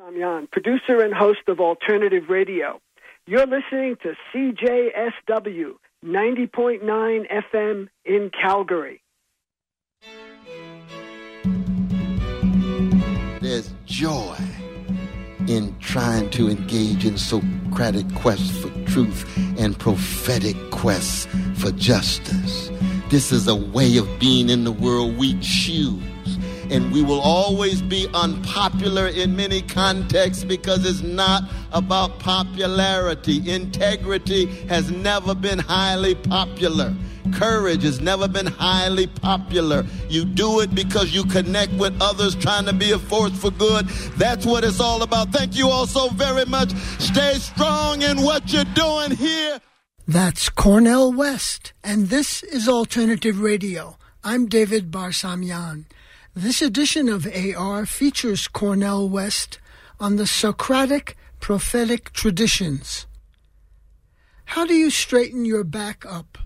Barsamian, producer and host of Alternative Radio. You're listening to CJSW 90.9 FM in Calgary. There's joy in trying to engage in Socratic quests for truth and prophetic quests for justice. This is a way of being in the world we choose, and we will always be unpopular in many contexts because it's not about popularity. Integrity has never been highly popular. Courage has never been highly popular. You do it because you connect with others trying to be a force for good. That's what it's all about. Thank you all so very much. Stay strong in what you're doing here. That's Cornel West, and this is Alternative Radio. I'm David Barsamian. This edition of AR features Cornel West on the Socratic prophetic traditions. How do you straighten your back up?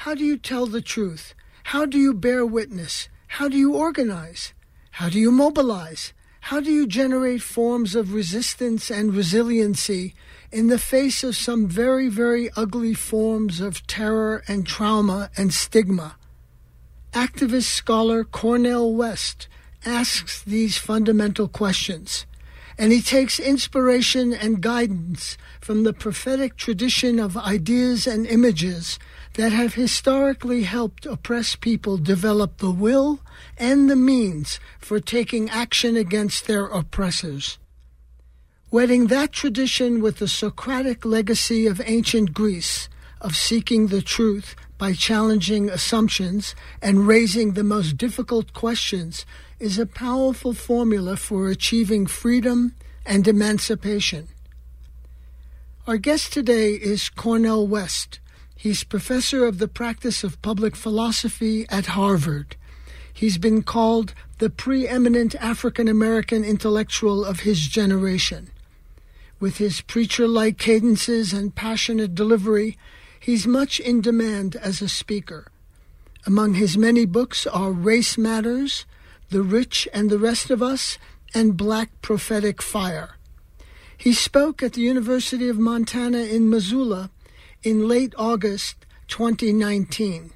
How do you tell the truth? How do you bear witness? How do you organize? How do you mobilize? How do you generate forms of resistance and resiliency in the face of some very, very ugly forms of terror and trauma and stigma? Activist scholar Cornel West asks these fundamental questions, and he takes inspiration and guidance from the prophetic tradition of ideas and images that have historically helped oppressed people develop the will and the means for taking action against their oppressors. Wedding that tradition with the Socratic legacy of ancient Greece, of seeking the truth by challenging assumptions and raising the most difficult questions, is a powerful formula for achieving freedom and emancipation. Our guest today is Cornel West. He's professor of the practice of public philosophy at Harvard. He's been called the preeminent African-American intellectual of his generation. With his preacher-like cadences and passionate delivery, he's much in demand as a speaker. Among his many books are Race Matters, The Rich and the Rest of Us, and Black Prophetic Fire. He spoke at the University of Montana in Missoula in late August 2019.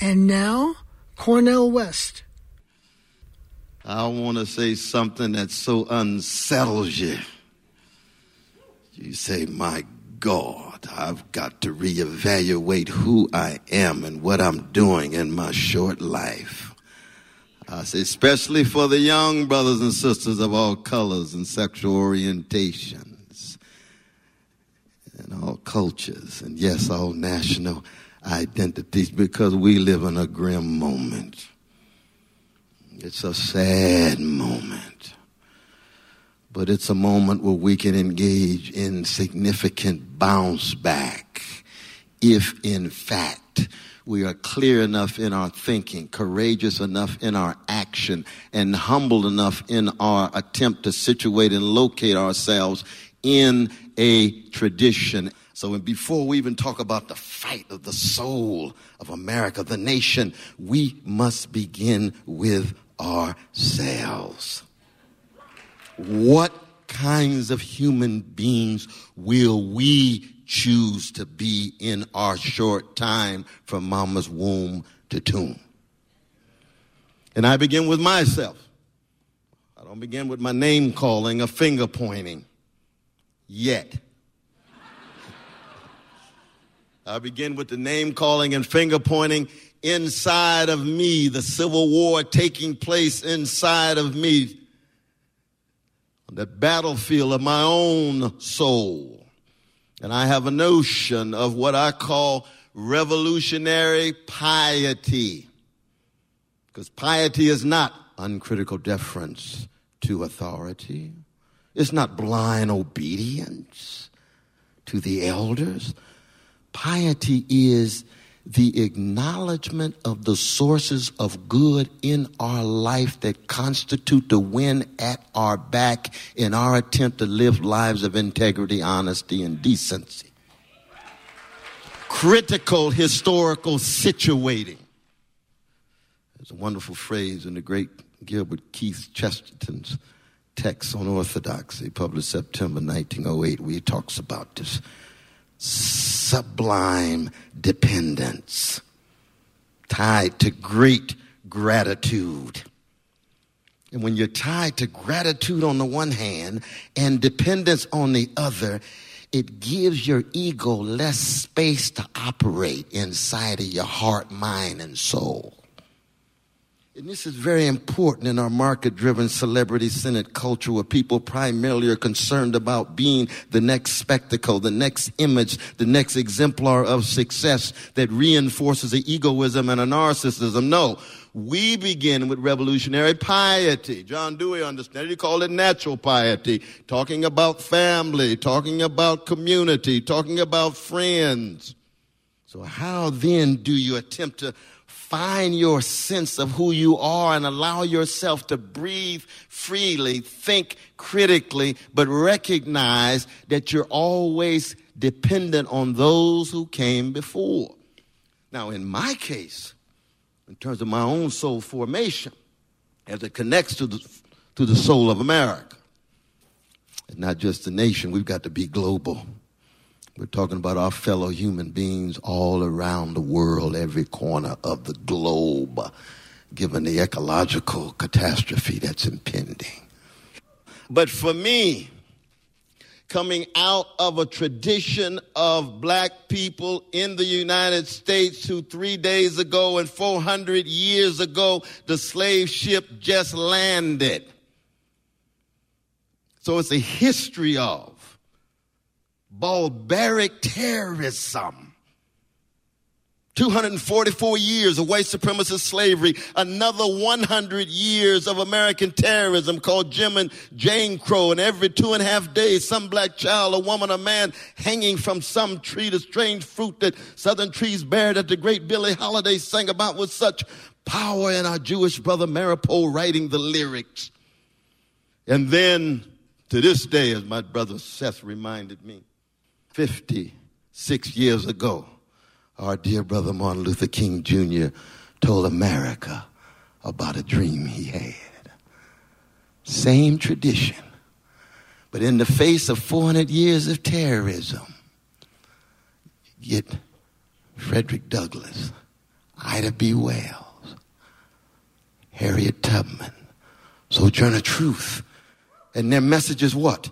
And now, Cornel West. I want to say something that so unsettles you. You say, my God, I've got to reevaluate who I am and what I'm doing in my short life. I say, especially for the young brothers and sisters of all colors and sexual orientation, and all cultures, and yes, all national identities, because we live in a grim moment. It's a sad moment, but it's a moment where we can engage in significant bounce back if, in fact, we are clear enough in our thinking, courageous enough in our action, and humble enough in our attempt to situate and locate ourselves in a tradition. So before we even talk about the fight of the soul of America, the nation, we must begin with ourselves. What kinds of human beings will we choose to be in our short time from mama's womb to tomb? And I begin with myself. I don't begin with my name calling or finger pointing. Yet. I begin with the name calling and finger pointing inside of me, the Civil War taking place inside of me, on the battlefield of my own soul. And I have a notion of what I call revolutionary piety, because piety is not uncritical deference to authority. It's not blind obedience to the elders. Piety is the acknowledgement of the sources of good in our life that constitute the wind at our back in our attempt to live lives of integrity, honesty, and decency. Critical historical situating. There's a wonderful phrase in the great Gilbert Keith Chesterton's text on orthodoxy published September 1908 where he talks about this sublime dependence tied to great gratitude. And when you're tied to gratitude on the one hand and dependence on the other, it gives your ego less space to operate inside of your heart, mind, and soul. And this is very important in our market-driven, celebrity-centered culture where people primarily are concerned about being the next spectacle, the next image, the next exemplar of success that reinforces an egoism and a narcissism. No, we begin with revolutionary piety. John Dewey understands. He called it natural piety, talking about family, talking about community, talking about friends. So how then do you attempt to find your sense of who you are and allow yourself to breathe freely, think critically, but recognize that you're always dependent on those who came before? Now, in my case, in terms of my own soul formation, as it connects to the soul of America, and not just the nation, we've got to be global. We're talking about our fellow human beings all around the world, every corner of the globe, given the ecological catastrophe that's impending. But for me, coming out of a tradition of black people in the United States who 3 days ago and 400 years ago, the slave ship just landed. So it's a history of barbaric terrorism, 244 years of white supremacist slavery, another 100 years of American terrorism called Jim and Jane Crow, and every 2.5 days some black child, a woman, a man hanging from some tree, the strange fruit that southern trees bear that the great Billie Holiday sang about with such power, and our Jewish brother Maripol writing the lyrics. And then to this day, as my brother Seth reminded me, 56 years ago, our dear brother Martin Luther King Jr. told America about a dream he had. Same tradition, but in the face of 400 years of terrorism, you get Frederick Douglass, Ida B. Wells, Harriet Tubman, Sojourner Truth, and their message is what?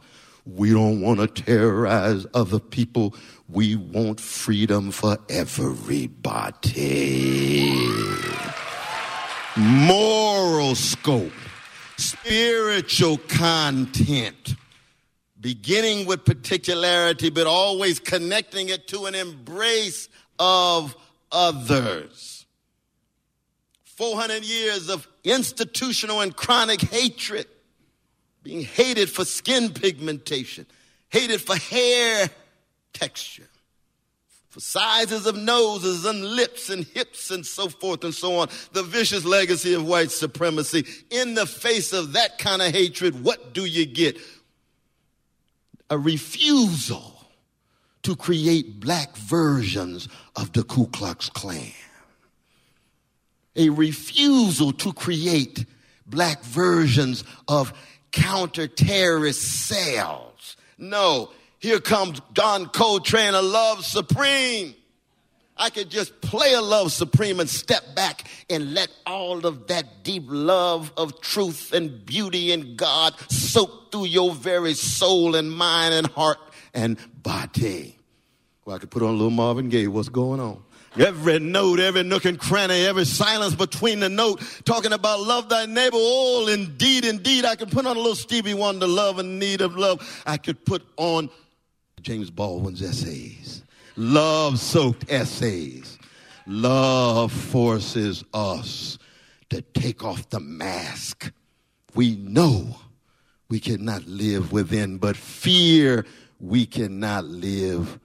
We don't want to terrorize other people. We want freedom for everybody. Moral scope, spiritual content, beginning with particularity, but always connecting it to an embrace of others. 400 years of institutional and chronic hatred. Being hated for skin pigmentation, hated for hair texture, for sizes of noses and lips and hips and so forth and so on. The vicious legacy of white supremacy. In the face of that kind of hatred, what do you get? A refusal to create black versions of the Ku Klux Klan. A refusal to create black versions of counter-terrorist cells. No, here comes Don Coltrane, a love supreme. I could just play a love supreme and step back and let all of that deep love of truth and beauty and God soak through your very soul and mind and heart and body. Well, I could put on a little Marvin Gaye. What's going on? Every note, every nook and cranny, every silence between the note, talking about love thy neighbor. Oh, indeed, indeed, I could put on a little Stevie Wonder, Love and Need of Love. I could put on James Baldwin's essays, love-soaked essays. Love forces us to take off the mask. We know we cannot live within, but fear we cannot live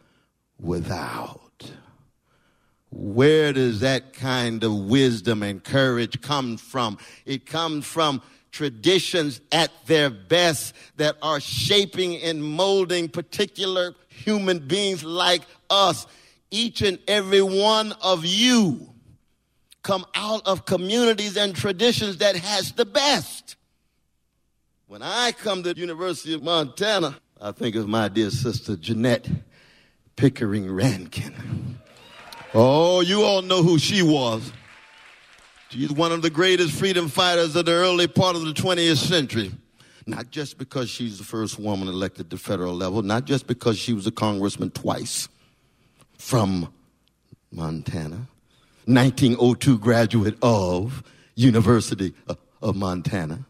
without. Where does that kind of wisdom and courage come from? It comes from traditions at their best that are shaping and molding particular human beings like us. Each and every one of you come out of communities and traditions that has the best. When I come to the University of Montana, I think of my dear sister, Jeanette Pickering Rankin. Oh, you all know who she was. She's one of the greatest freedom fighters of the early part of the 20th century. Not just because she's the first woman elected to federal level, not just because she was a congressman twice from Montana, 1902 graduate of University of Montana,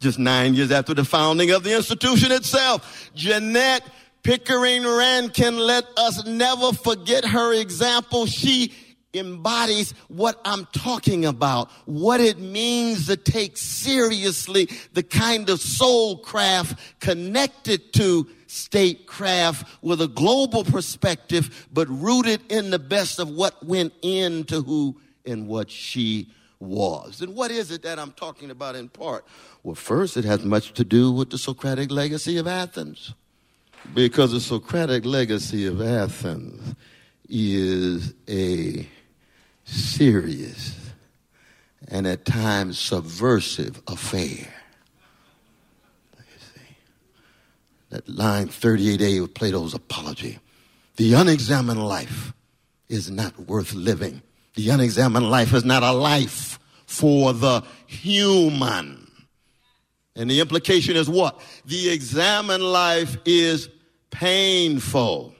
just 9 years after the founding of the institution itself. Jeanette Pickering Rankin, let us never forget her example. She embodies what I'm talking about, what it means to take seriously the kind of soul craft connected to statecraft with a global perspective, but rooted in the best of what went into who and what she was. And what is it that I'm talking about in part? Well, first, it has much to do with the Socratic legacy of Athens, because the Socratic legacy of Athens is a serious and at times subversive affair. That line 38a of Plato's Apology, the unexamined life is not worth living. The unexamined life is not a life for the human. And the implication is what? The examined life is painful.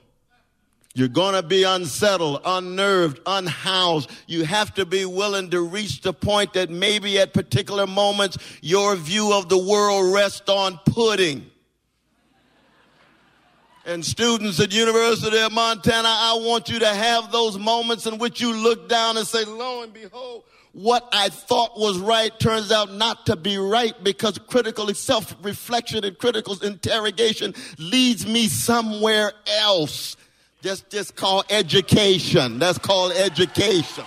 You're going to be unsettled, unnerved, unhoused. You have to be willing to reach the point that maybe at particular moments your view of the world rests on pudding. And students at University of Montana, I want you to have those moments in which you look down and say, lo and behold, what I thought was right turns out not to be right, because critical self-reflection and critical interrogation leads me somewhere else. That's called education. That's called education.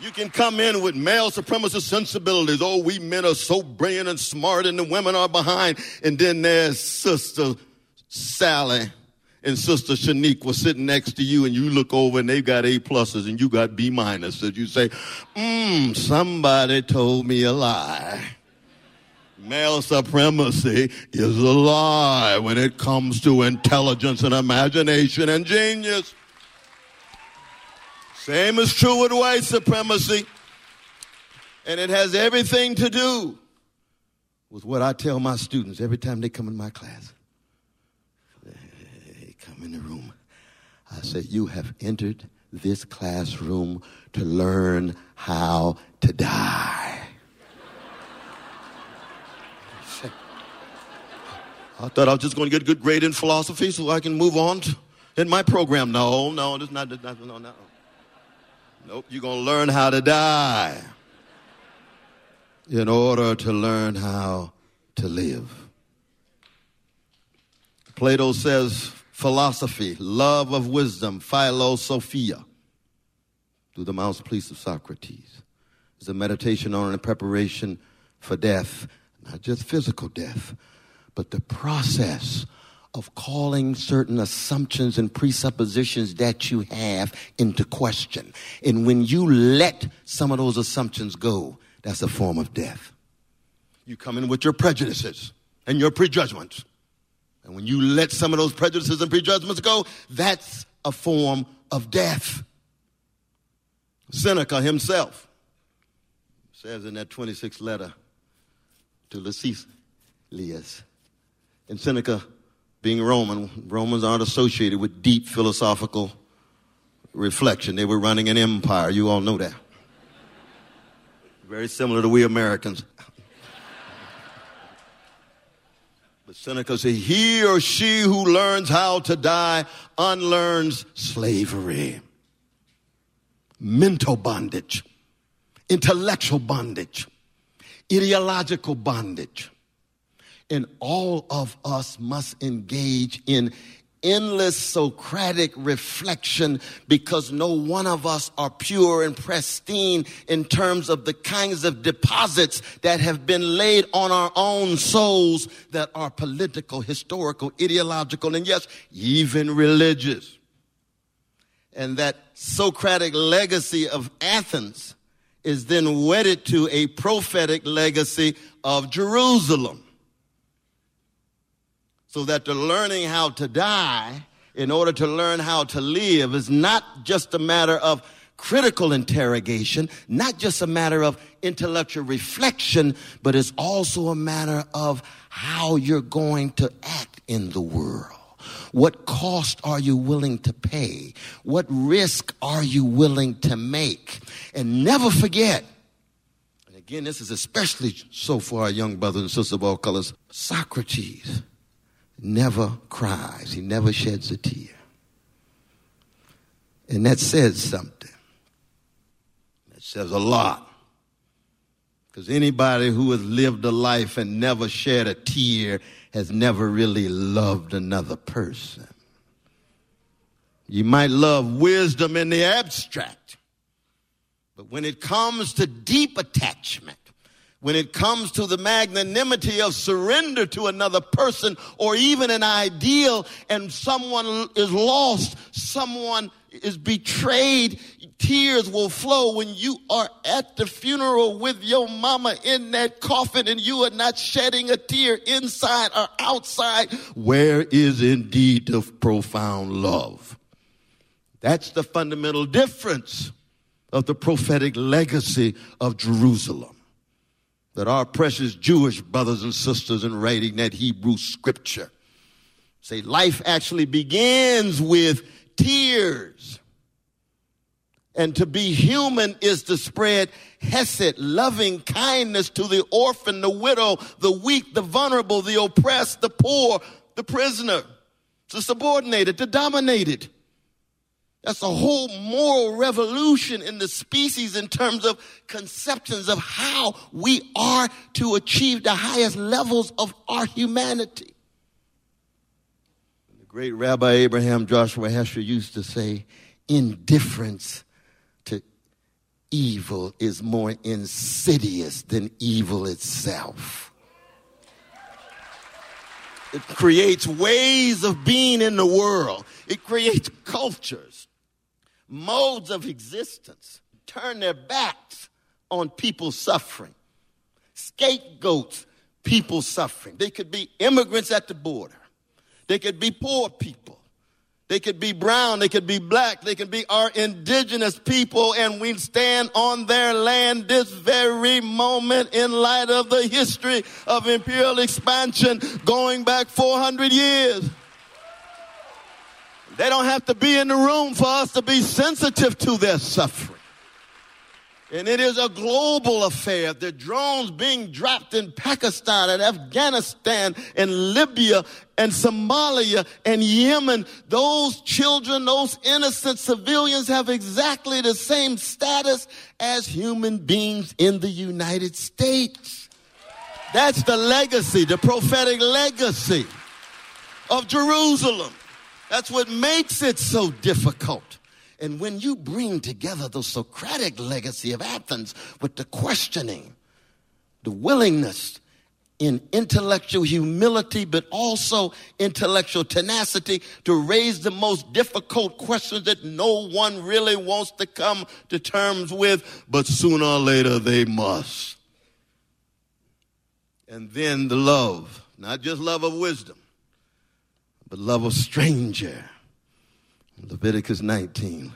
You can come in with male supremacist sensibilities. Oh, we men are so brilliant and smart, and the women are behind. And then there's Sister Sally and Sister Shaniqua sitting next to you, and you look over, and they've got A+, and you got B-. And you say, somebody told me a lie. Male supremacy is a lie when it comes to intelligence and imagination and genius. Same is true with white supremacy. And it has everything to do with what I tell my students every time they come in my class. They come in the room. I say, you have entered this classroom to learn how to die. I thought I was just going to get a good grade in philosophy so I can move on in my program. No, that's not. Nope, you're going to learn how to die in order to learn how to live. Plato says philosophy, love of wisdom, philosophia, through the mouthpiece of Socrates, is a meditation on and preparation for death, not just physical death, but the process of calling certain assumptions and presuppositions that you have into question. And when you let some of those assumptions go, that's a form of death. You come in with your prejudices and your prejudgments. And when you let some of those prejudices and prejudgments go, that's a form of death. Seneca himself says in that 26th letter to Lucilius, and Seneca, being Roman, Romans aren't associated with deep philosophical reflection. They were running an empire. You all know that. Very similar to we Americans. But Seneca said, he or she who learns how to die unlearns slavery, mental bondage, intellectual bondage, ideological bondage. And all of us must engage in endless Socratic reflection, because no one of us are pure and pristine in terms of the kinds of deposits that have been laid on our own souls that are political, historical, ideological, and yes, even religious. And that Socratic legacy of Athens is then wedded to a prophetic legacy of Jerusalem, so that the learning how to die in order to learn how to live is not just a matter of critical interrogation, not just a matter of intellectual reflection, but it's also a matter of how you're going to act in the world. What cost are you willing to pay? What risk are you willing to make? And never forget, and again, this is especially so for our young brothers and sisters of all colors, Socrates never cries. He never sheds a tear. And that says something. That says a lot. Because anybody who has lived a life and never shed a tear has never really loved another person. You might love wisdom in the abstract, but when it comes to deep attachment, when it comes to the magnanimity of surrender to another person or even an ideal, and someone is lost, someone is betrayed, tears will flow. When you are at the funeral with your mama in that coffin and you are not shedding a tear inside or outside, where is indeed the profound love? That's the fundamental difference of the prophetic legacy of Jerusalem, that our precious Jewish brothers and sisters in writing that Hebrew scripture say life actually begins with tears. And to be human is to spread hesed, loving kindness to the orphan, the widow, the weak, the vulnerable, the oppressed, the poor, the prisoner, the subordinated, the dominated. That's a whole moral revolution in the species in terms of conceptions of how we are to achieve the highest levels of our humanity. The great Rabbi Abraham Joshua Heschel used to say, indifference to evil is more insidious than evil itself. It creates ways of being in the world. It creates cultures, modes of existence, turn their backs on people suffering, scapegoats people suffering. They could be immigrants at the border. They could be poor people. They could be brown. They could be black. They could be our indigenous people, and we stand on their land this very moment in light of the history of imperial expansion going back 400 years. They don't have to be in the room for us to be sensitive to their suffering. And it is a global affair. The drones being dropped in Pakistan and Afghanistan and Libya and Somalia and Yemen, those children, those innocent civilians have exactly the same status as human beings in the United States. That's the legacy, the prophetic legacy of Jerusalem. That's what makes it so difficult. And when you bring together the Socratic legacy of Athens with the questioning, the willingness in intellectual humility, but also intellectual tenacity to raise the most difficult questions that no one really wants to come to terms with, but sooner or later they must. And then the love, not just love of wisdom, but love of stranger. Leviticus 19,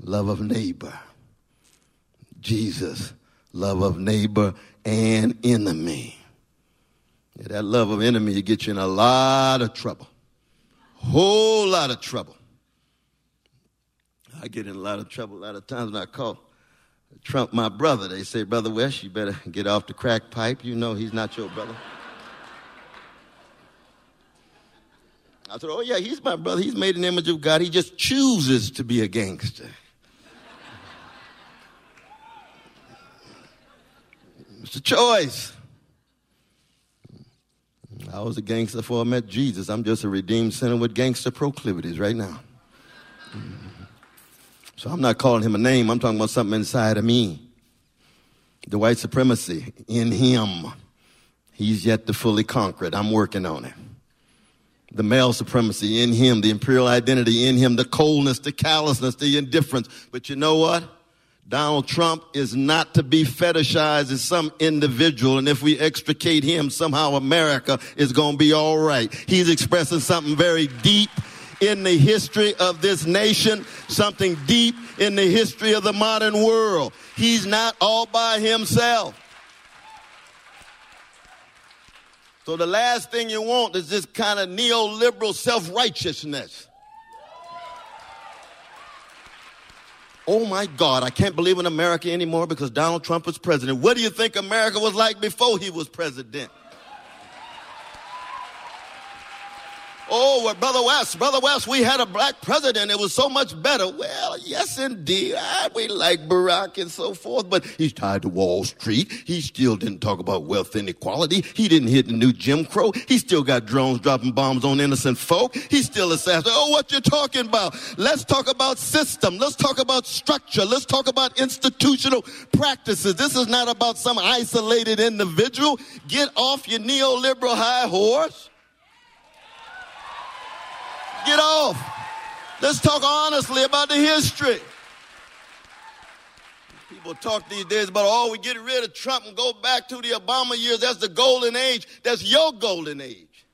love of neighbor. Jesus, love of neighbor and enemy. Yeah, that love of enemy will get you in a lot of trouble, whole lot of trouble. I get in a lot of trouble a lot of times when I call Trump my brother. They say, Brother West, you better get off the crack pipe. You know he's not your brother. I said, oh, yeah, he's my brother. He's made in the image of God. He just chooses to be a gangster. It's a choice. I was a gangster before I met Jesus. I'm just a redeemed sinner with gangster proclivities right now. So I'm not calling him a name. I'm talking about something inside of me. The white supremacy in him. He's yet to fully conquer it. I'm working on it. The male supremacy in him, the imperial identity in him, the coldness, the callousness, the indifference. But you know what? Donald Trump is not to be fetishized as some individual, and if we extricate him, somehow America is going to be all right. He's expressing something very deep in the history of this nation, something deep in the history of the modern world. He's not all by himself. So the last thing you want is this kind of neoliberal self-righteousness. Oh, my God, I can't believe in America anymore because Donald Trump is president. What do you think America was like before he was president? Oh, well, Brother West, we had a black president. It was so much better. Well, yes, indeed. We like Barack and so forth, but he's tied to Wall Street. He still didn't talk about wealth inequality. He didn't hit the new Jim Crow. He still got drones dropping bombs on innocent folk. He's still assassinated. Oh, what you talking about? Let's talk about system. Let's talk about structure. Let's talk about institutional practices. This is not about some isolated individual. Get off your neoliberal high horse. Get off. Let's talk honestly about the history. People talk these days about, oh, we get rid of Trump and go back to the Obama years. That's the golden age. That's your golden age.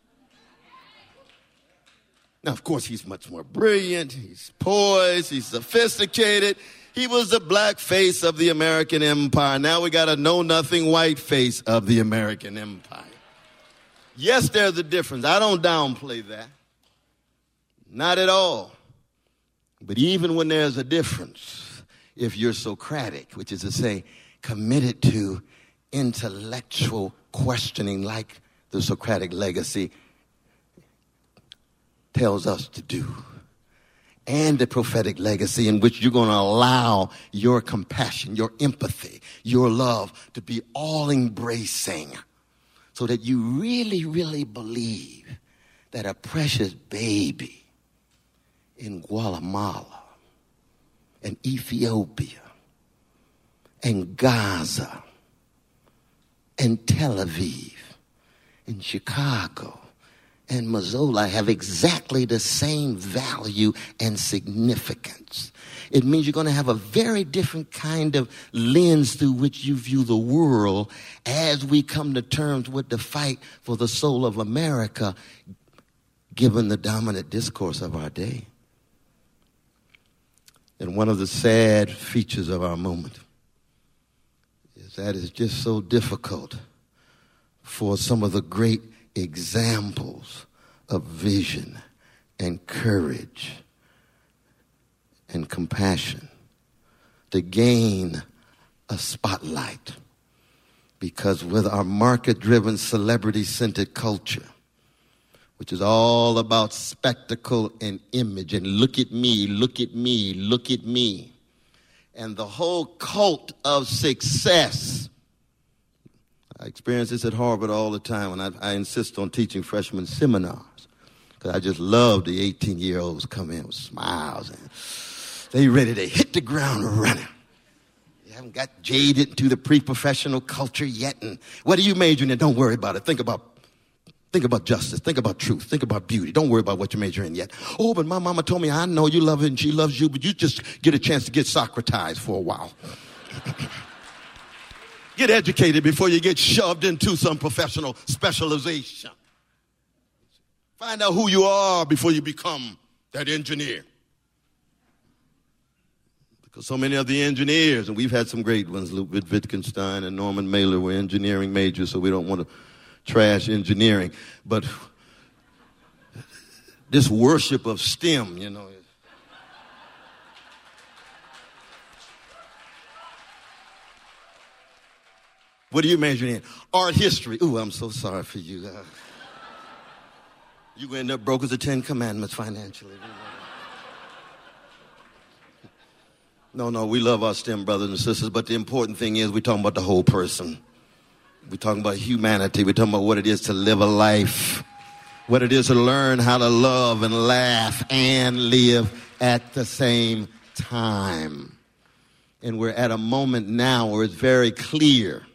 Now, of course, he's much more brilliant. He's poised. He's sophisticated. He was the black face of the American empire. Now we got a know-nothing white face of the American empire. Yes, there's a difference. I don't downplay that. Not at all. But even when there's a difference, if you're Socratic, which is to say committed to intellectual questioning like the Socratic legacy tells us to do, and the prophetic legacy in which you're going to allow your compassion, your empathy, your love to be all-embracing so that you really, really believe that a precious baby in Guatemala and Ethiopia and Gaza and Tel Aviv and Chicago and Missoula have exactly the same value and significance. It means you're going to have a very different kind of lens through which you view the world as we come to terms with the fight for the soul of America, given the dominant discourse of our day. And one of the sad features of our moment is that it's just so difficult for some of the great examples of vision and courage and compassion to gain a spotlight. Because with our market-driven, celebrity-centered culture, which is all about spectacle and image, and look at me, look at me, look at me. And the whole cult of success. I experience this at Harvard all the time, and I insist on teaching freshman seminars, because I just love the 18-year-olds come in with smiles, and they ready to hit the ground running. They haven't got jaded to the pre-professional culture yet, and what are you majoring in? Don't worry about it. Think about justice. Think about truth. Think about beauty. Don't worry about what you're majoring in yet. Oh, but my mama told me, I know you love her and she loves you, but you just get a chance to get Socratized for a while. Get educated before you get shoved into some professional specialization. Find out who you are before you become that engineer. Because so many of the engineers, and we've had some great ones, Ludwig Wittgenstein and Norman Mailer were engineering majors, so we don't want to trash engineering, but this worship of STEM, you know. What are you majoring in? Art history. Ooh, I'm so sorry for you. You end up broke as the 10 Commandments financially. No, we love our STEM brothers and sisters, but the important thing is we're talking about the whole person. We're talking about humanity. We're talking about what it is to live a life, what it is to learn how to love and laugh and live at the same time. And we're at a moment now where it's very clear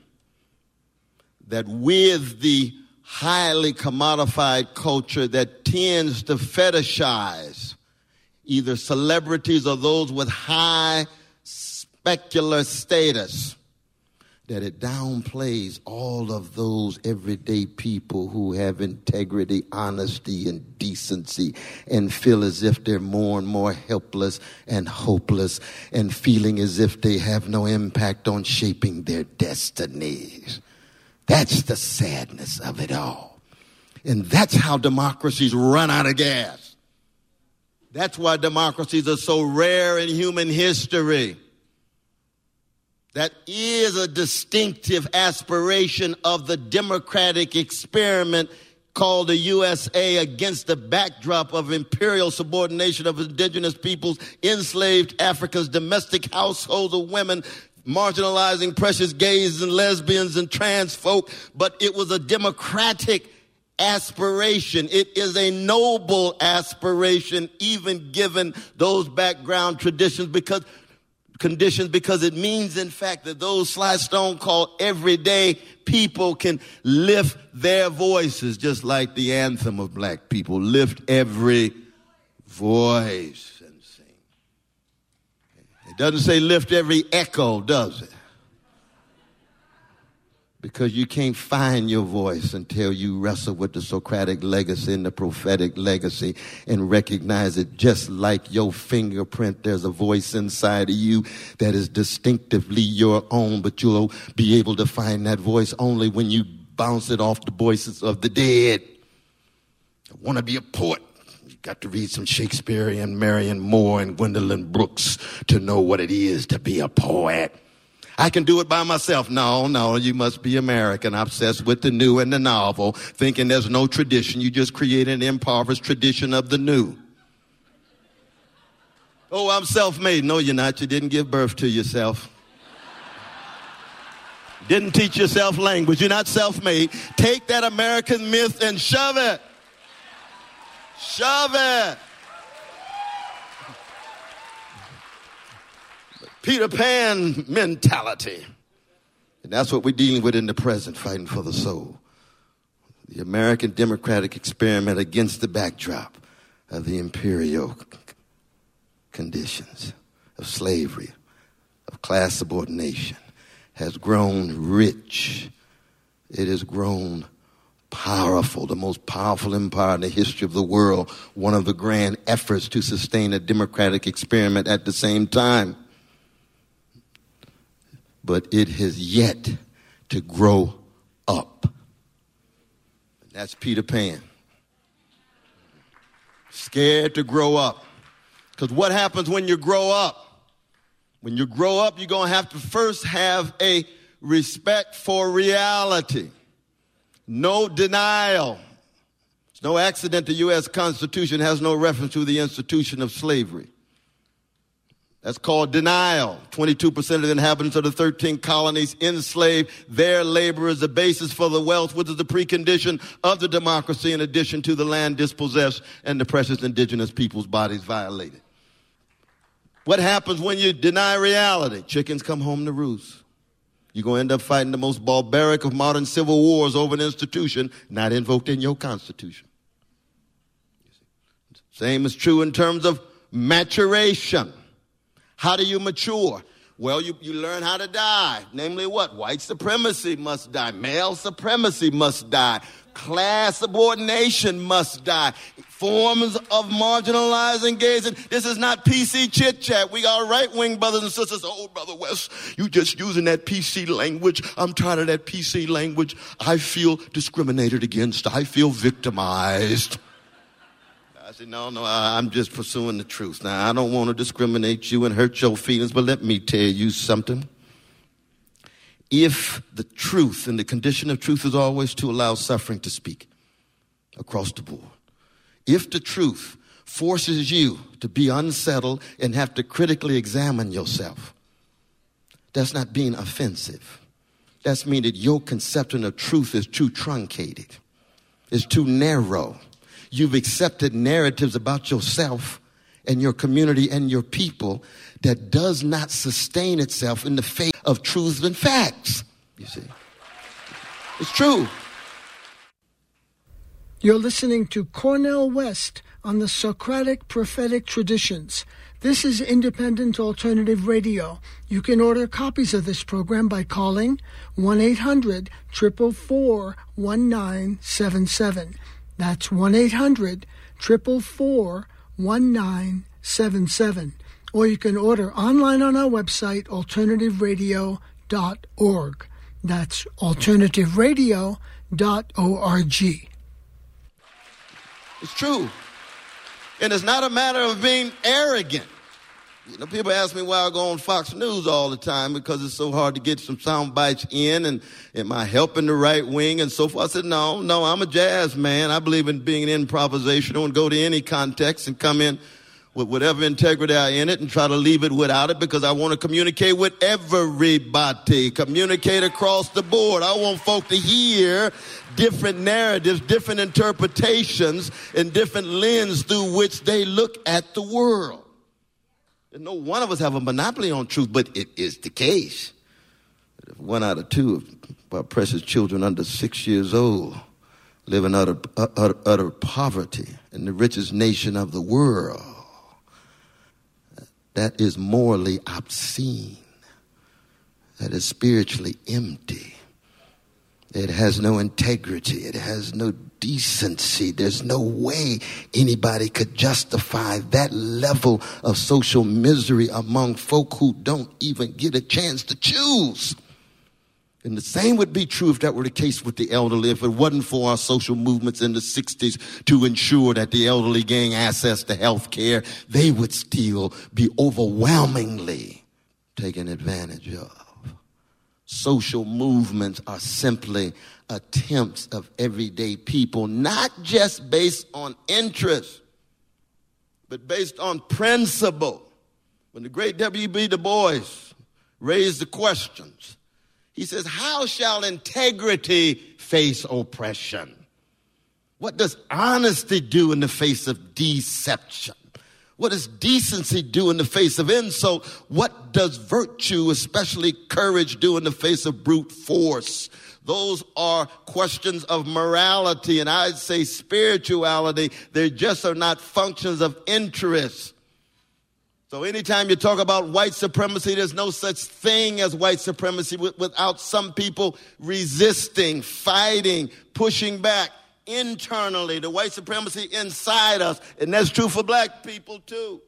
that with the highly commodified culture that tends to fetishize either celebrities or those with high specular status, that it downplays all of those everyday people who have integrity, honesty, and decency, and feel as if they're more and more helpless and hopeless, and feeling as if they have no impact on shaping their destinies. That's the sadness of it all. And that's how democracies run out of gas. That's why democracies are so rare in human history. That is a distinctive aspiration of the democratic experiment called the USA against the backdrop of imperial subordination of indigenous peoples, enslaved Africans, domestic households of women, marginalizing precious gays and lesbians and trans folk. But it was a democratic aspiration. It is a noble aspiration, even given those background traditions, because conditions, because it means, in fact, that those Sly Stone called everyday people can lift their voices, just like the anthem of black people, lift every voice and sing. It doesn't say lift every echo, does it? Because you can't find your voice until you wrestle with the Socratic legacy and the prophetic legacy and recognize it. Just like your fingerprint, there's a voice inside of you that is distinctively your own, but you'll be able to find that voice only when you bounce it off the voices of the dead. I want to be a poet. You got to read some Shakespeare and Marion Moore and Gwendolyn Brooks to know what it is to be a poet. I can do it by myself. No, you must be American, obsessed with the new and the novel, thinking there's no tradition. You just create an impoverished tradition of the new. Oh, I'm self-made. No, you're not. You didn't give birth to yourself. Didn't teach yourself language. You're not self-made. Take that American myth and shove it. Shove it. Peter Pan mentality. And that's what we're dealing with in the present, fighting for the soul. The American democratic experiment against the backdrop of the imperial conditions of slavery, of class subordination, has grown rich. It has grown powerful, the most powerful empire in the history of the world, one of the grand efforts to sustain a democratic experiment at the same time. But it has yet to grow up. And that's Peter Pan. Scared to grow up. Because what happens when you grow up? When you grow up, you're going to have to first have a respect for reality. No denial. It's no accident the U.S. Constitution has no reference to the institution of slavery. That's called denial. 22% of the inhabitants of the 13 colonies enslaved their labor is the basis for the wealth, which is the precondition of the democracy, in addition to the land dispossessed and the precious indigenous people's bodies violated. What happens when you deny reality? Chickens come home to roost. You're going to end up fighting the most barbaric of modern civil wars over an institution not invoked in your Constitution. Same is true in terms of maturation. How do you mature? Well, you learn how to die. Namely what? White supremacy must die. Male supremacy must die. Class subordination must die. Forms of marginalizing gays. This is not PC chit-chat. We got right-wing brothers and sisters. Oh, Brother West, you just using that PC language. I'm tired of that PC language. I feel discriminated against. I feel victimized. I said, no, I'm just pursuing the truth. Now, I don't want to discriminate you and hurt your feelings, but let me tell you something. If the truth, and the condition of truth is always to allow suffering to speak across the board, if the truth forces you to be unsettled and have to critically examine yourself, that's not being offensive. That's meaning that your conception of truth is too truncated. It's too narrow. You've accepted narratives about yourself and your community and your people that does not sustain itself in the face of truths and facts, you see. It's true. You're listening to Cornel West on the Socratic Prophetic Traditions. This is Independent Alternative Radio. You can order copies of this program by calling 1-800-444-1977. That's 1-800-444-1977. Or you can order online on our website, alternativeradio.org. That's alternativeradio.org. It's true. And it's not a matter of being arrogant. You know, people ask me why I go on Fox News all the time because it's so hard to get some sound bites in, and am I helping the right wing and so forth? I said, no, I'm a jazz man. I believe in being improvisational and go to any context and come in with whatever integrity I in it and try to leave it without it, because I want to communicate with everybody, communicate across the board. I want folk to hear different narratives, different interpretations, and different lens through which they look at the world. And no one of us have a monopoly on truth, but it is the case that if 1 out of 2 of our precious children under 6 years old live in utter poverty in the richest nation of the world, that is morally obscene. That is spiritually empty. It has no integrity. It has no decency. There's no way anybody could justify that level of social misery among folk who don't even get a chance to choose. And the same would be true if that were the case with the elderly, if it wasn't for our social movements in the 60s to ensure that the elderly gain access to health care, they would still be overwhelmingly taken advantage of. Social movements are simply attempts of everyday people, not just based on interest, but based on principle. When the great W. B. Du Bois raised the questions, he says, how shall integrity face oppression? What does honesty do in the face of deception? What does decency do in the face of insult? What does virtue, especially courage, do in the face of brute force? Those are questions of morality, and I'd say spirituality. They just are not functions of interest. So anytime you talk about white supremacy, there's no such thing as white supremacy without some people resisting, fighting, pushing back. Internally, the white supremacy inside us, and that's true for black people too.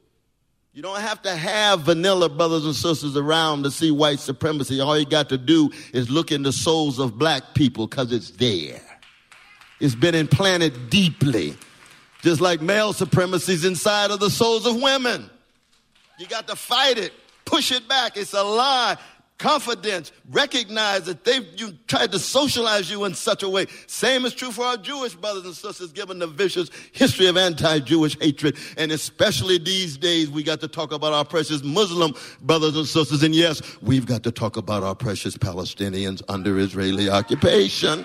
You don't have to have vanilla brothers and sisters around to see white supremacy. All you got to do is look in the souls of black people, because it's there. It's been implanted deeply, just like male supremacy is inside of the souls of women. You got to fight it, push it back. It's a lie. Confidence, recognize that you tried to socialize you in such a way. Same is true for our Jewish brothers and sisters, given the vicious history of anti-Jewish hatred. And especially these days, we got to talk about our precious Muslim brothers and sisters. And yes, we've got to talk about our precious Palestinians under Israeli occupation.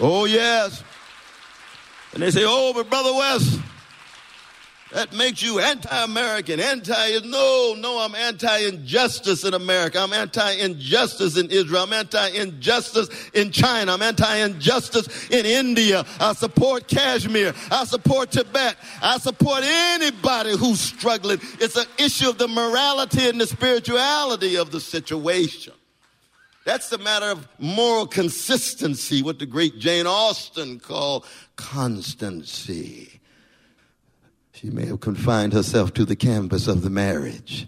Oh, yes. And they say, oh, but Brother West, that makes you anti-American, No, I'm anti-injustice in America. I'm anti-injustice in Israel. I'm anti-injustice in China. I'm anti-injustice in India. I support Kashmir. I support Tibet. I support anybody who's struggling. It's an issue of the morality and the spirituality of the situation. That's a matter of moral consistency, what the great Jane Austen called constancy. She may have confined herself to the canvas of the marriage,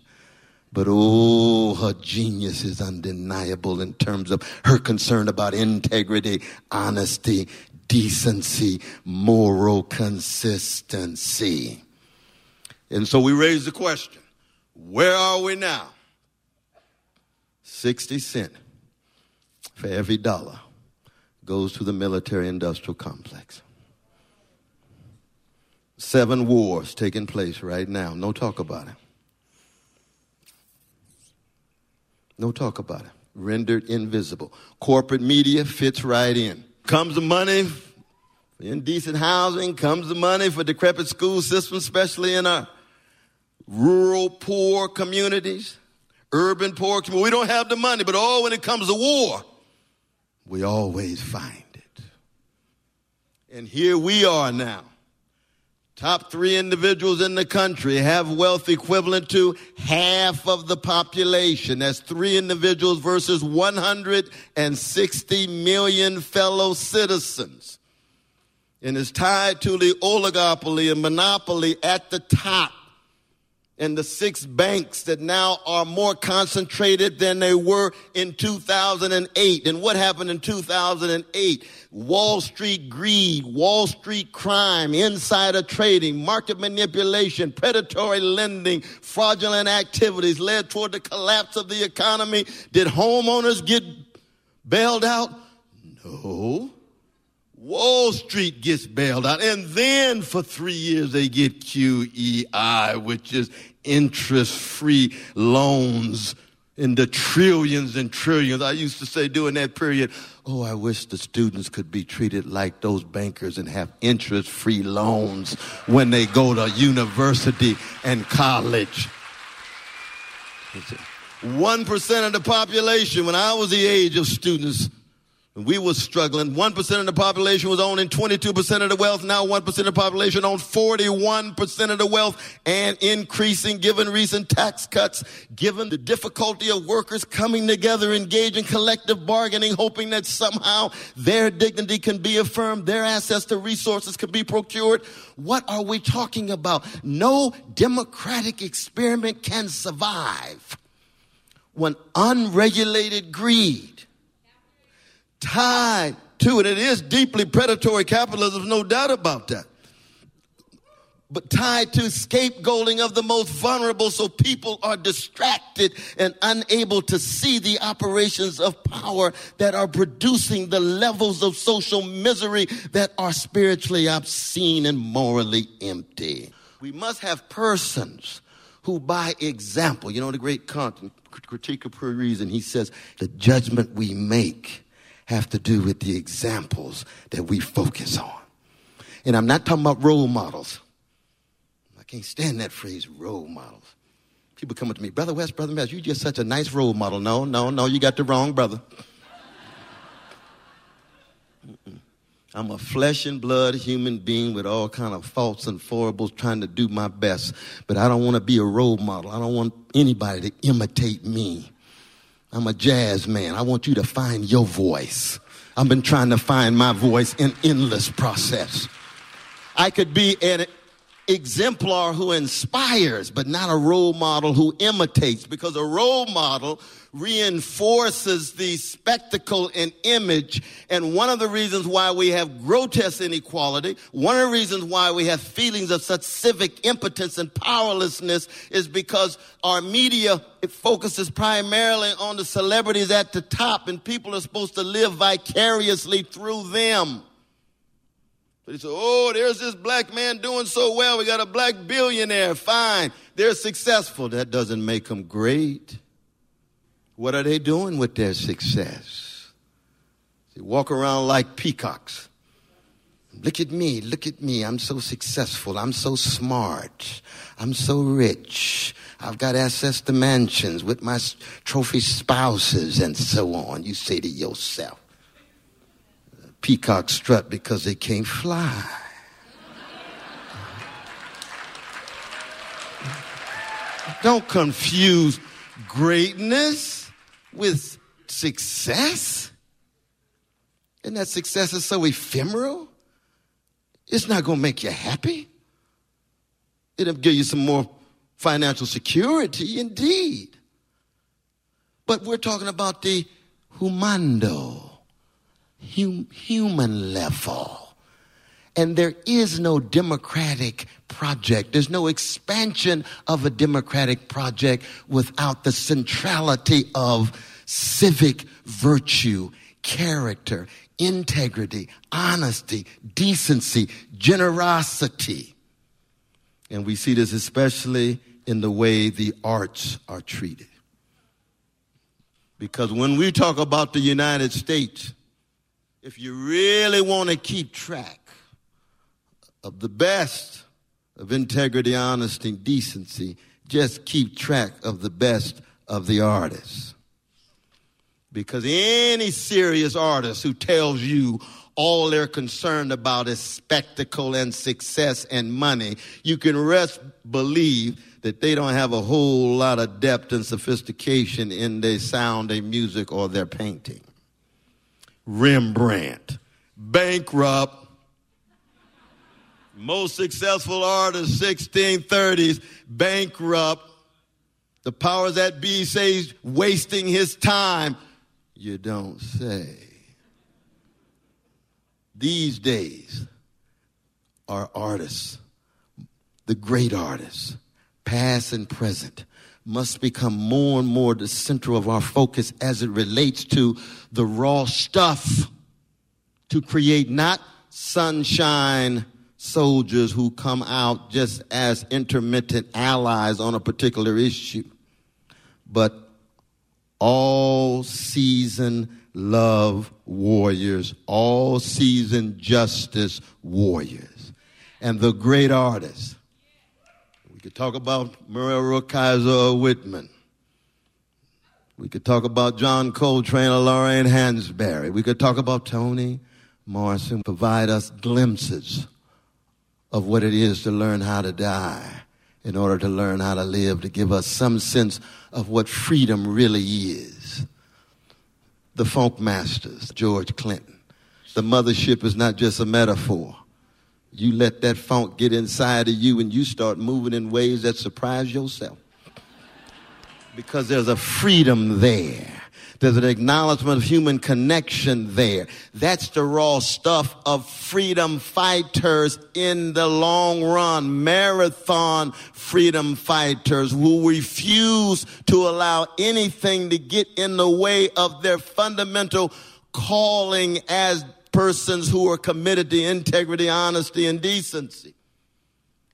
but oh, her genius is undeniable in terms of her concern about integrity, honesty, decency, moral consistency. And so we raise the question, where are we now? 60 cents for every dollar goes to the military-industrial complex. 7 wars taking place right now. No talk about it. No talk about it. Rendered invisible. Corporate media fits right in. Comes the money for indecent housing. Comes the money for decrepit school systems, especially in our rural poor communities, urban poor communities. We don't have the money, but oh, when it comes to war, we always find. And here we are now. Top three individuals in the country have wealth equivalent to half of the population. That's three individuals versus 160 million fellow citizens. And it's tied to the oligopoly and monopoly at the top and the six banks that now are more concentrated than they were in 2008. And what happened in 2008? Wall Street greed, Wall Street crime, insider trading, market manipulation, predatory lending, fraudulent activities led toward the collapse of the economy. Did homeowners get bailed out? No. Wall Street gets bailed out, and then for 3 years they get QEI, which is interest-free loans in the trillions and trillions. I used to say during that period, oh, I wish the students could be treated like those bankers and have interest-free loans when they go to university and college. 1% of the population, when I was the age of students, we were struggling. 1% of the population was owning 22% of the wealth. Now 1% of the population owns 41% of the wealth and increasing given recent tax cuts, given the difficulty of workers coming together, engaging collective bargaining, hoping that somehow their dignity can be affirmed, their access to resources can be procured. What are we talking about? No democratic experiment can survive when unregulated greed tied to it. It is deeply predatory capitalism, no doubt about that. But tied to scapegoating of the most vulnerable, so people are distracted and unable to see the operations of power that are producing the levels of social misery that are spiritually obscene and morally empty. We must have persons who, by example, you know, the great Kant, Critique of Pure Reason, he says, the judgment we make have to do with the examples that we focus on. And I'm not talking about role models. I can't stand that phrase, role models. People come up to me, Brother West, you're just such a nice role model. No, you got the wrong brother. I'm a flesh and blood human being with all kind of faults and foibles, trying to do my best. But I don't want to be a role model. I don't want anybody to imitate me. I'm a jazz man. I want you to find your voice. I've been trying to find my voice in endless process. I could be an exemplar who inspires, but not a role model who imitates, because a role model reinforces the spectacle and image. And one of the reasons why we have grotesque inequality, one of the reasons why we have feelings of such civic impotence and powerlessness, is because our media, it focuses primarily on the celebrities at the top, and people are supposed to live vicariously through them. But he said, oh, there's this black man doing so well. We got a black billionaire. Fine. They're successful. That doesn't make them great. What are they doing with their success? They walk around like peacocks. Look at me, I'm so successful, I'm so smart, I'm so rich, I've got access to mansions with my trophy spouses and so on. You say to yourself, peacocks strut because they can't fly. Don't confuse greatness with success. And that success is so ephemeral. It's not going to make you happy. It'll give you some more financial security, indeed. But we're talking about the humando, human level. And there is no democratic project. There's no expansion of a democratic project without the centrality of civic virtue, character, integrity, honesty, decency, generosity. And we see this especially in the way the arts are treated. Because when we talk about the United States, if you really want to keep track of the best of integrity, honesty, and decency, just keep track of the best of the artists. Because any serious artist who tells you all they're concerned about is spectacle and success and money, you can rest believe that they don't have a whole lot of depth and sophistication in their sound, their music, or their painting. Rembrandt, bankrupt, most successful artist, 1630s, bankrupt. The powers that be say he's wasting his time. You don't say. These days, our artists, the great artists, past and present, must become more and more the center of our focus as it relates to the raw stuff to create not sunshine soldiers who come out just as intermittent allies on a particular issue, but all-season love warriors, all-season justice warriors, and the great artists. We could talk about Muriel Kaiser or Whitman. We could talk about John Coltrane or Lorraine Hansberry. We could talk about Toni Morrison. Provide us glimpses of what it is to learn how to die in order to learn how to live, to give us some sense of what freedom really is. The Funk Masters, George Clinton. The mothership is not just a metaphor. You let that funk get inside of you and you start moving in ways that surprise yourself. Because there's a freedom there. There's an acknowledgement of human connection there. That's the raw stuff of freedom fighters in the long run. Marathon freedom fighters who refuse to allow anything to get in the way of their fundamental calling as persons who are committed to integrity, honesty, and decency.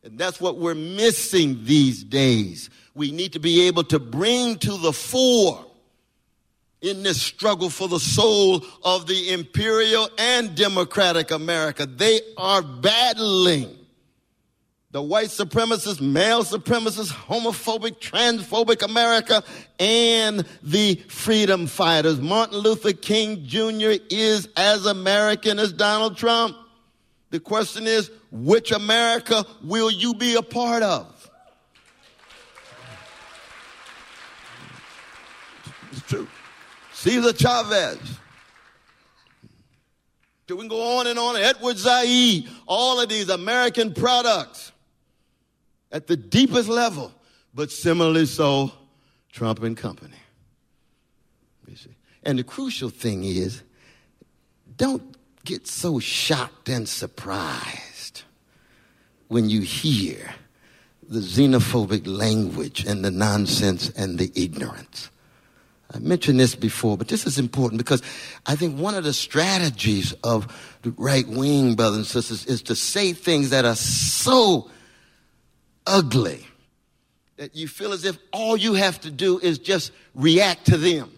And that's what we're missing these days. We need to be able to bring to the fore in this struggle for the soul of the imperial and democratic America. They are battling the white supremacist, male supremacist, homophobic, transphobic America, and the freedom fighters. Martin Luther King Jr. is as American as Donald Trump. The question is, which America will you be a part of? It's true. Cesar Chavez. We can go on and on. Edward Said. All of these American products at the deepest level, but similarly so, Trump and company. You see? And the crucial thing is, don't get so shocked and surprised when you hear the xenophobic language and the nonsense and the ignorance. I mentioned this before, but this is important because I think one of the strategies of the right-wing brothers and sisters is to say things that are so ugly that you feel as if all you have to do is just react to them.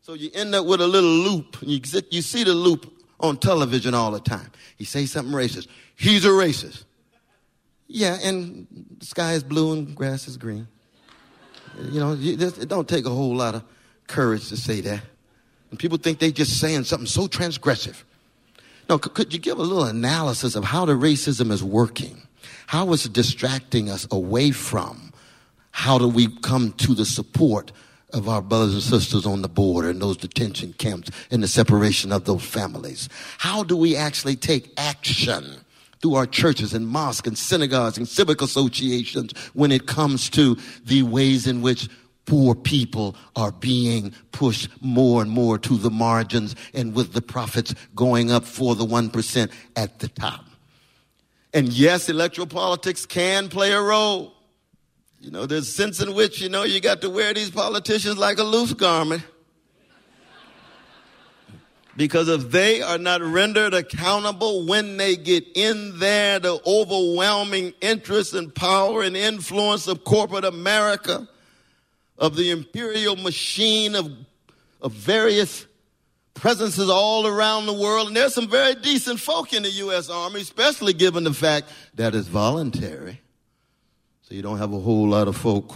So you end up with a little loop. You see the loop on television all the time. He says something racist. He's a racist. Yeah, and the sky is blue and grass is green. You know, it don't take a whole lot of courage to say that. And people think they're just saying something so transgressive. Now, could you give a little analysis of how the racism is working? How it's distracting us away from how do we come to the support of our brothers and sisters on the border and those detention camps and the separation of those families? How do we actually take action through our churches and mosques and synagogues and civic associations when it comes to the ways in which poor people are being pushed more and more to the margins and with the profits going up for the 1% at the top? And yes, electoral politics can play a role. You know, there's a sense in which, you know, you got to wear these politicians like a loose garment. Because if they are not rendered accountable when they get in there, the overwhelming interest and power and influence of corporate America, of the imperial machine, of various presences all around the world. And there's some very decent folk in the U.S. Army, especially given the fact that it's voluntary. So you don't have a whole lot of folk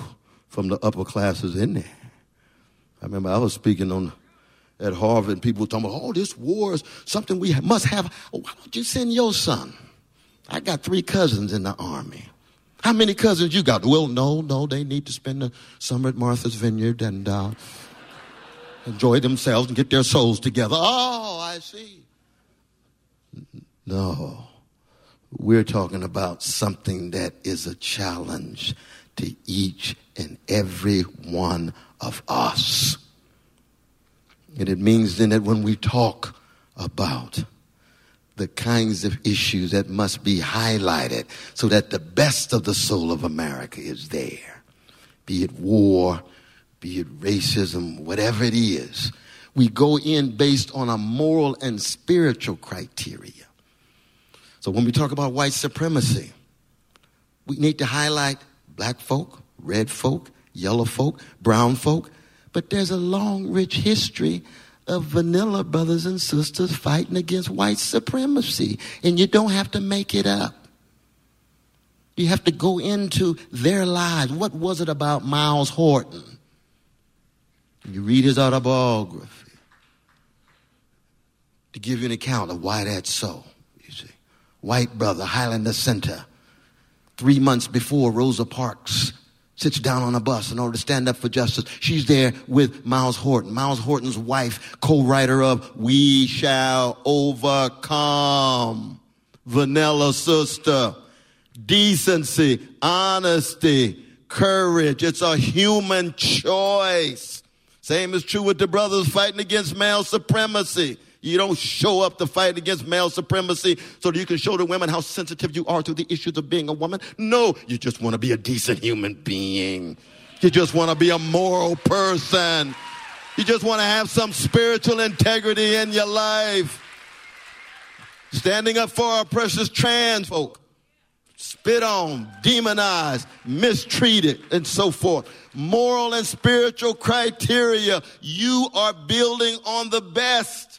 from the upper classes in there. I remember I was speaking on at Harvard, people were talking about, oh, this war is something we must have. Oh, why don't you send your son? I got 3 cousins in the Army. How many cousins you got? Well, no, they need to spend the summer at Martha's Vineyard and enjoy themselves and get their souls together. Oh, I see. No, we're talking about something that is a challenge to each and every one of us. And it means then that when we talk about the kinds of issues that must be highlighted so that the best of the soul of America is there, be it war, be it racism, whatever it is, we go in based on a moral and spiritual criteria. So when we talk about white supremacy, we need to highlight black folk, red folk, yellow folk, brown folk, but there's a long, rich history of vanilla brothers and sisters fighting against white supremacy, and you don't have to make it up. You have to go into their lives. What was it about Miles Horton? You read his autobiography to give you an account of why that's so, you see. White brother, Highlander Center, 3 months before Rosa Parks sits down on a bus in order to stand up for justice. She's there with Miles Horton. Miles Horton's wife, co-writer of We Shall Overcome, Vanilla Sister, decency, honesty, courage. It's a human choice. Same is true with the brothers fighting against male supremacy. You don't show up to fight against male supremacy so that you can show the women how sensitive you are to the issues of being a woman. No, you just want to be a decent human being. You just want to be a moral person. You just want to have some spiritual integrity in your life. Standing up for our precious trans folk. Spit on, demonized, mistreated, and so forth. Moral and spiritual criteria. You are building on the best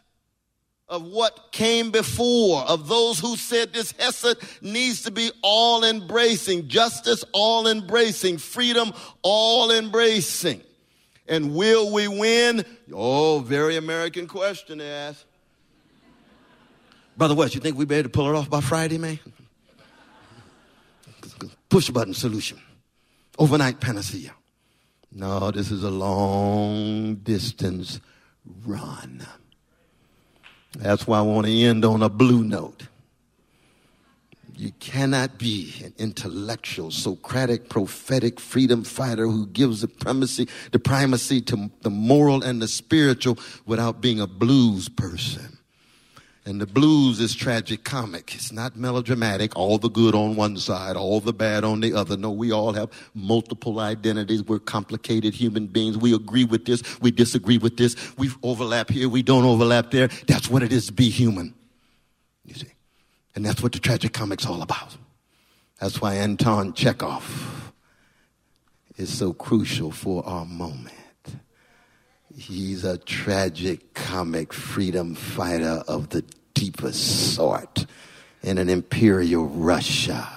of what came before, of those who said this Hesed needs to be all-embracing, justice all-embracing, freedom all-embracing. And will we win? Oh, very American question to ask. Brother West, you think we'd be able to pull it off by Friday, man? Push-button solution. Overnight panacea. No, this is a long-distance run. That's why I want to end on a blue note. You cannot be an intellectual, Socratic, prophetic, freedom fighter who gives the primacy to the moral and the spiritual without being a blues person. And the blues is tragicomic. It's not melodramatic, all the good on one side, all the bad on the other. No, we all have multiple identities. We're complicated human beings. We agree with this. We disagree with this. We overlap here. We don't overlap there. That's what it is to be human, you see. And that's what the tragicomic's all about. That's why Anton Chekhov is so crucial for our moment. He's a tragic comic freedom fighter of the deepest sort in an imperial Russia.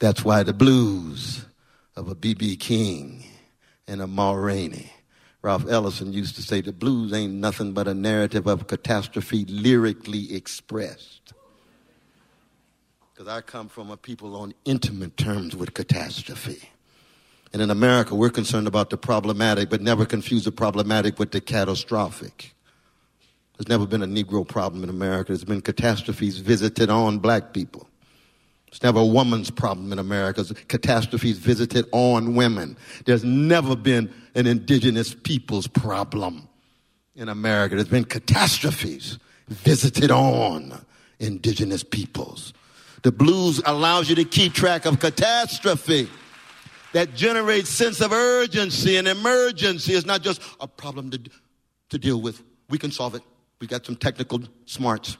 That's why the blues of a B.B. King and a Ma Rainey. Ralph Ellison used to say the blues ain't nothing but a narrative of catastrophe lyrically expressed. Because I come from a people on intimate terms with catastrophe. And in America, we're concerned about the problematic, but never confuse the problematic with the catastrophic. There's never been a Negro problem in America. There's been catastrophes visited on black people. There's never a woman's problem in America. There's catastrophes visited on women. There's never been an indigenous people's problem in America. There's been catastrophes visited on indigenous peoples. The blues allows you to keep track of catastrophe. That generates sense of urgency and emergency. It's not just a problem to deal with. We can solve it. We got some technical smarts.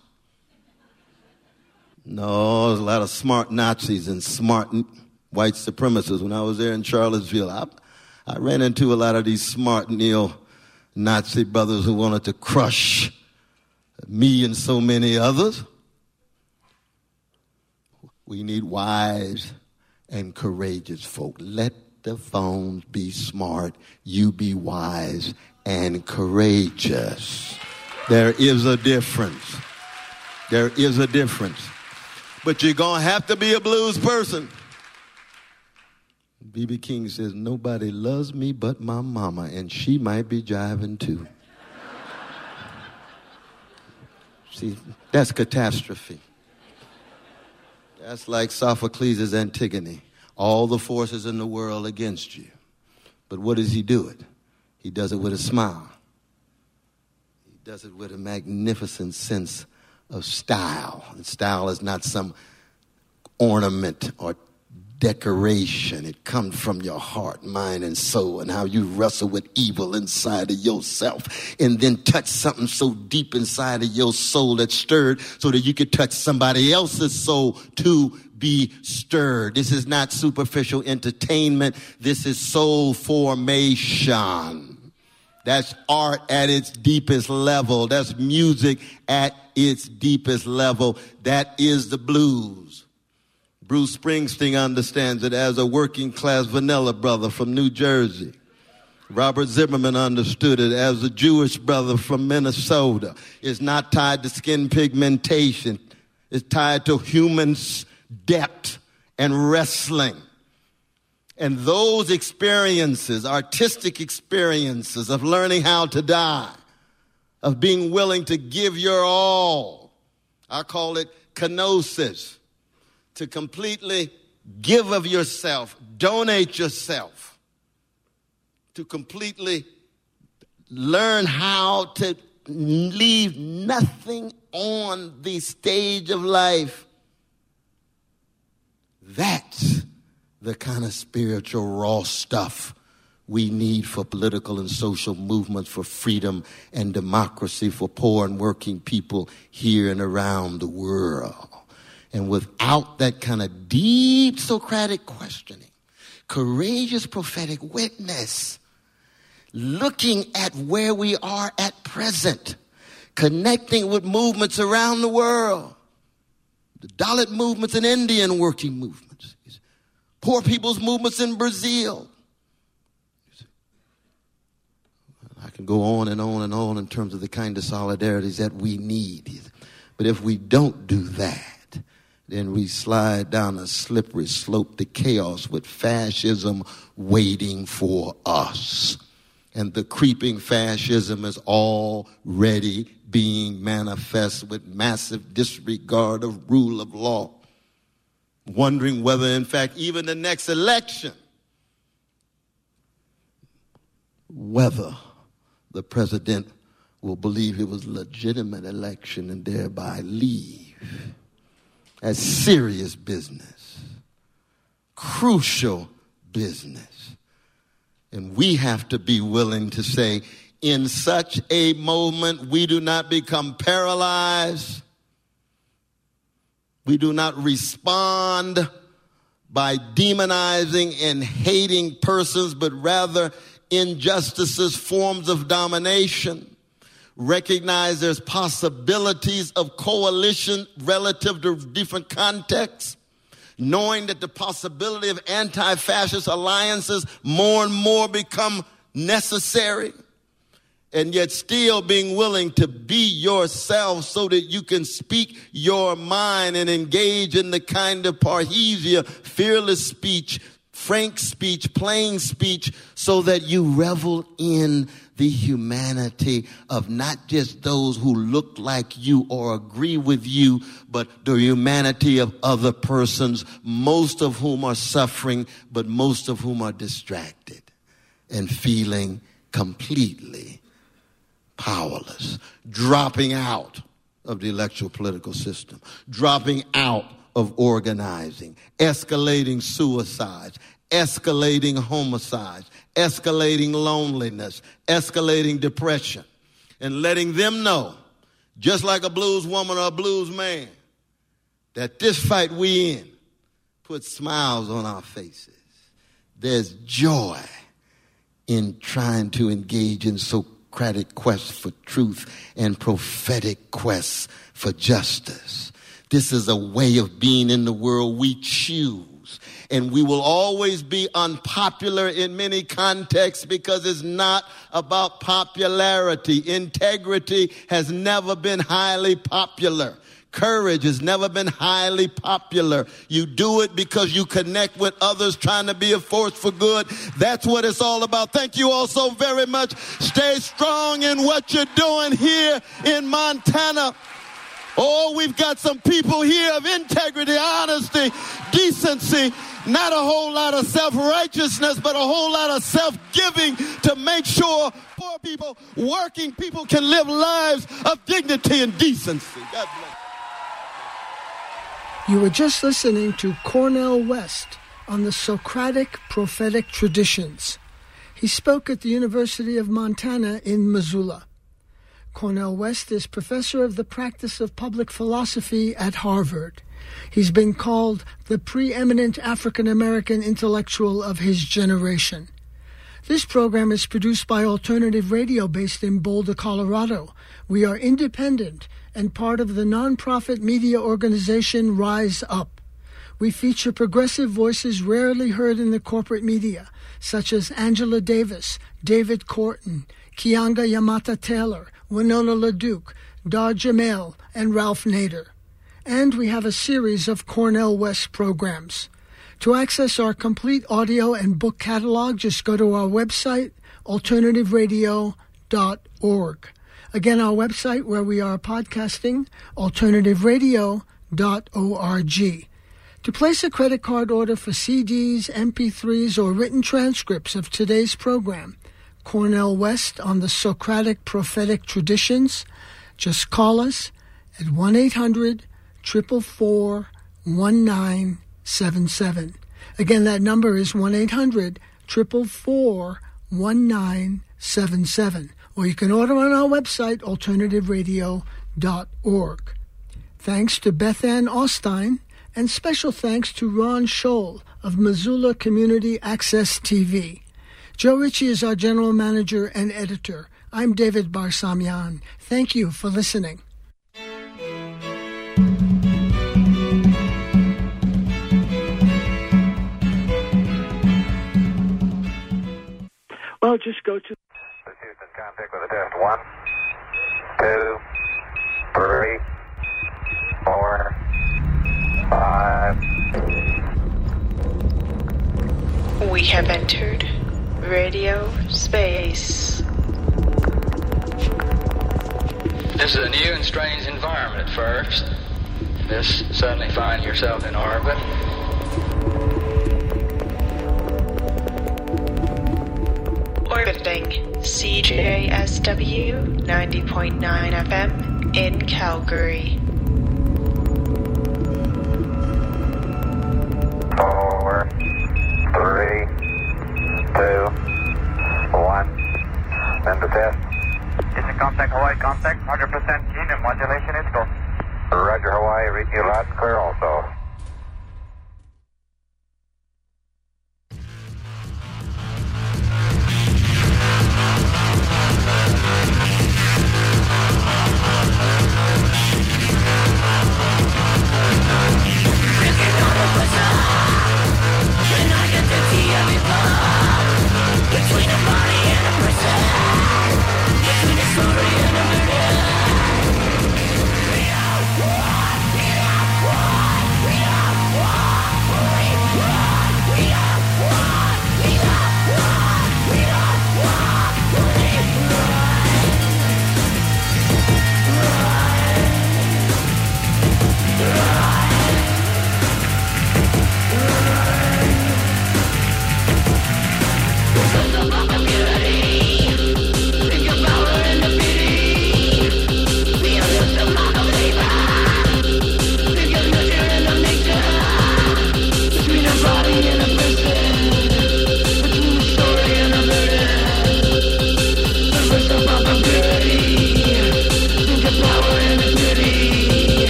No, there's a lot of smart Nazis and smart white supremacists. When I was there in Charlottesville, I ran into a lot of these smart neo-Nazi brothers who wanted to crush me and so many others. We need wise and courageous folk. Let the phones be smart, you be wise, and courageous. There is a difference. There is a difference. But you're going to have to be a blues person. B.B. King says, nobody loves me but my mama, and she might be jiving too. See, that's catastrophe. That's like Sophocles' Antigone. All the forces in the world against you. But what does he do it? He does it with a smile. He does it with a magnificent sense of style. And style is not some ornament or decoration. It comes from your heart, mind, and soul, and how you wrestle with evil inside of yourself and then touch something so deep inside of your soul that's stirred so that you could touch somebody else's soul to be stirred. This is not superficial entertainment. This is soul formation. That's art at its deepest level. That's music at its deepest level. That is the blues. Bruce Springsteen understands it as a working-class vanilla brother from New Jersey. Robert Zimmerman understood it as a Jewish brother from Minnesota. It's not tied to skin pigmentation. It's tied to human depth and wrestling. And those experiences, artistic experiences of learning how to die, of being willing to give your all, I call it kenosis. To completely give of yourself, donate yourself, to completely learn how to leave nothing on the stage of life. That's the kind of spiritual raw stuff we need for political and social movements, for freedom and democracy, for poor and working people here and around the world. And without that kind of deep Socratic questioning, courageous prophetic witness, looking at where we are at present, connecting with movements around the world, the Dalit movements in India and working movements, poor people's movements in Brazil. I can go on and on and on in terms of the kind of solidarities that we need. But if we don't do that, then we slide down a slippery slope to chaos with fascism waiting for us. And the creeping fascism is already being manifest with massive disregard of rule of law. Wondering whether, in fact, even the next election, whether the president will believe it was a legitimate election and thereby leave. That's serious business, crucial business. And we have to be willing to say, in such a moment, we do not become paralyzed. We do not respond by demonizing and hating persons, but rather injustices, forms of domination. Recognize there's possibilities of coalition relative to different contexts, knowing that the possibility of anti-fascist alliances more and more become necessary, and yet still being willing to be yourself so that you can speak your mind and engage in the kind of parhesia, fearless speech, frank speech, plain speech, so that you revel in the humanity of not just those who look like you or agree with you, but the humanity of other persons, most of whom are suffering, but most of whom are distracted and feeling completely powerless, dropping out of the electoral political system, dropping out of organizing, escalating suicides, escalating homicides, escalating loneliness, escalating depression, and letting them know, just like a blues woman or a blues man, that this fight we in puts smiles on our faces. There's joy in trying to engage in Socratic quests for truth and prophetic quests for justice. This is a way of being in the world we choose. views. And we will always be unpopular in many contexts because it's not about popularity. Integrity has never been highly popular. Courage has never been highly popular. You do it because you connect with others trying to be a force for good. That's what it's all about. Thank you all so very much. Stay strong in what you're doing here in Montana. Oh, we've got some people here of integrity, honesty, decency, not a whole lot of self-righteousness, but a whole lot of self-giving to make sure poor people, working people can live lives of dignity and decency. God bless. You were just listening to Cornel West on the Socratic prophetic traditions. He spoke at the University of Montana in Missoula. Cornel West is professor of the practice of public philosophy at Harvard. He's been called the preeminent African-American intellectual of his generation. This program is produced by Alternative Radio based in Boulder, Colorado. We are independent and part of the nonprofit media organization Rise Up. We feature progressive voices rarely heard in the corporate media, such as Angela Davis, David Corton, Kianga Yamata-Taylor, Winona LaDuke, Dar Jamel, and Ralph Nader. And we have a series of Cornel West programs. To access our complete audio and book catalog, just go to our website, alternativeradio.org. Again, our website where we are podcasting, alternativeradio.org. To place a credit card order for CDs, MP3s, or written transcripts of today's program, Cornel West on the Socratic Prophetic Traditions, just call us at 1-800-444-1977. Again, that number is 1-800-444-1977. Or you can order on our website, alternativeradio.org. Thanks to Beth Ann Ostein, and special thanks to Ron Scholl of Missoula Community Access TV. Joe Ritchie is our general manager and editor. I'm David Barsamian. Thank you for listening. Well, just go to... Contact with the test. 1, 2, 3, 4, 5. We have entered radio space. This is a new and strange environment at first. This suddenly find yourself in orbit. Orbiting CJSW 90.9 FM in Calgary. Contact Hawaii, 100% genome modulation is go. Roger, Hawaii, read you loud and clear also.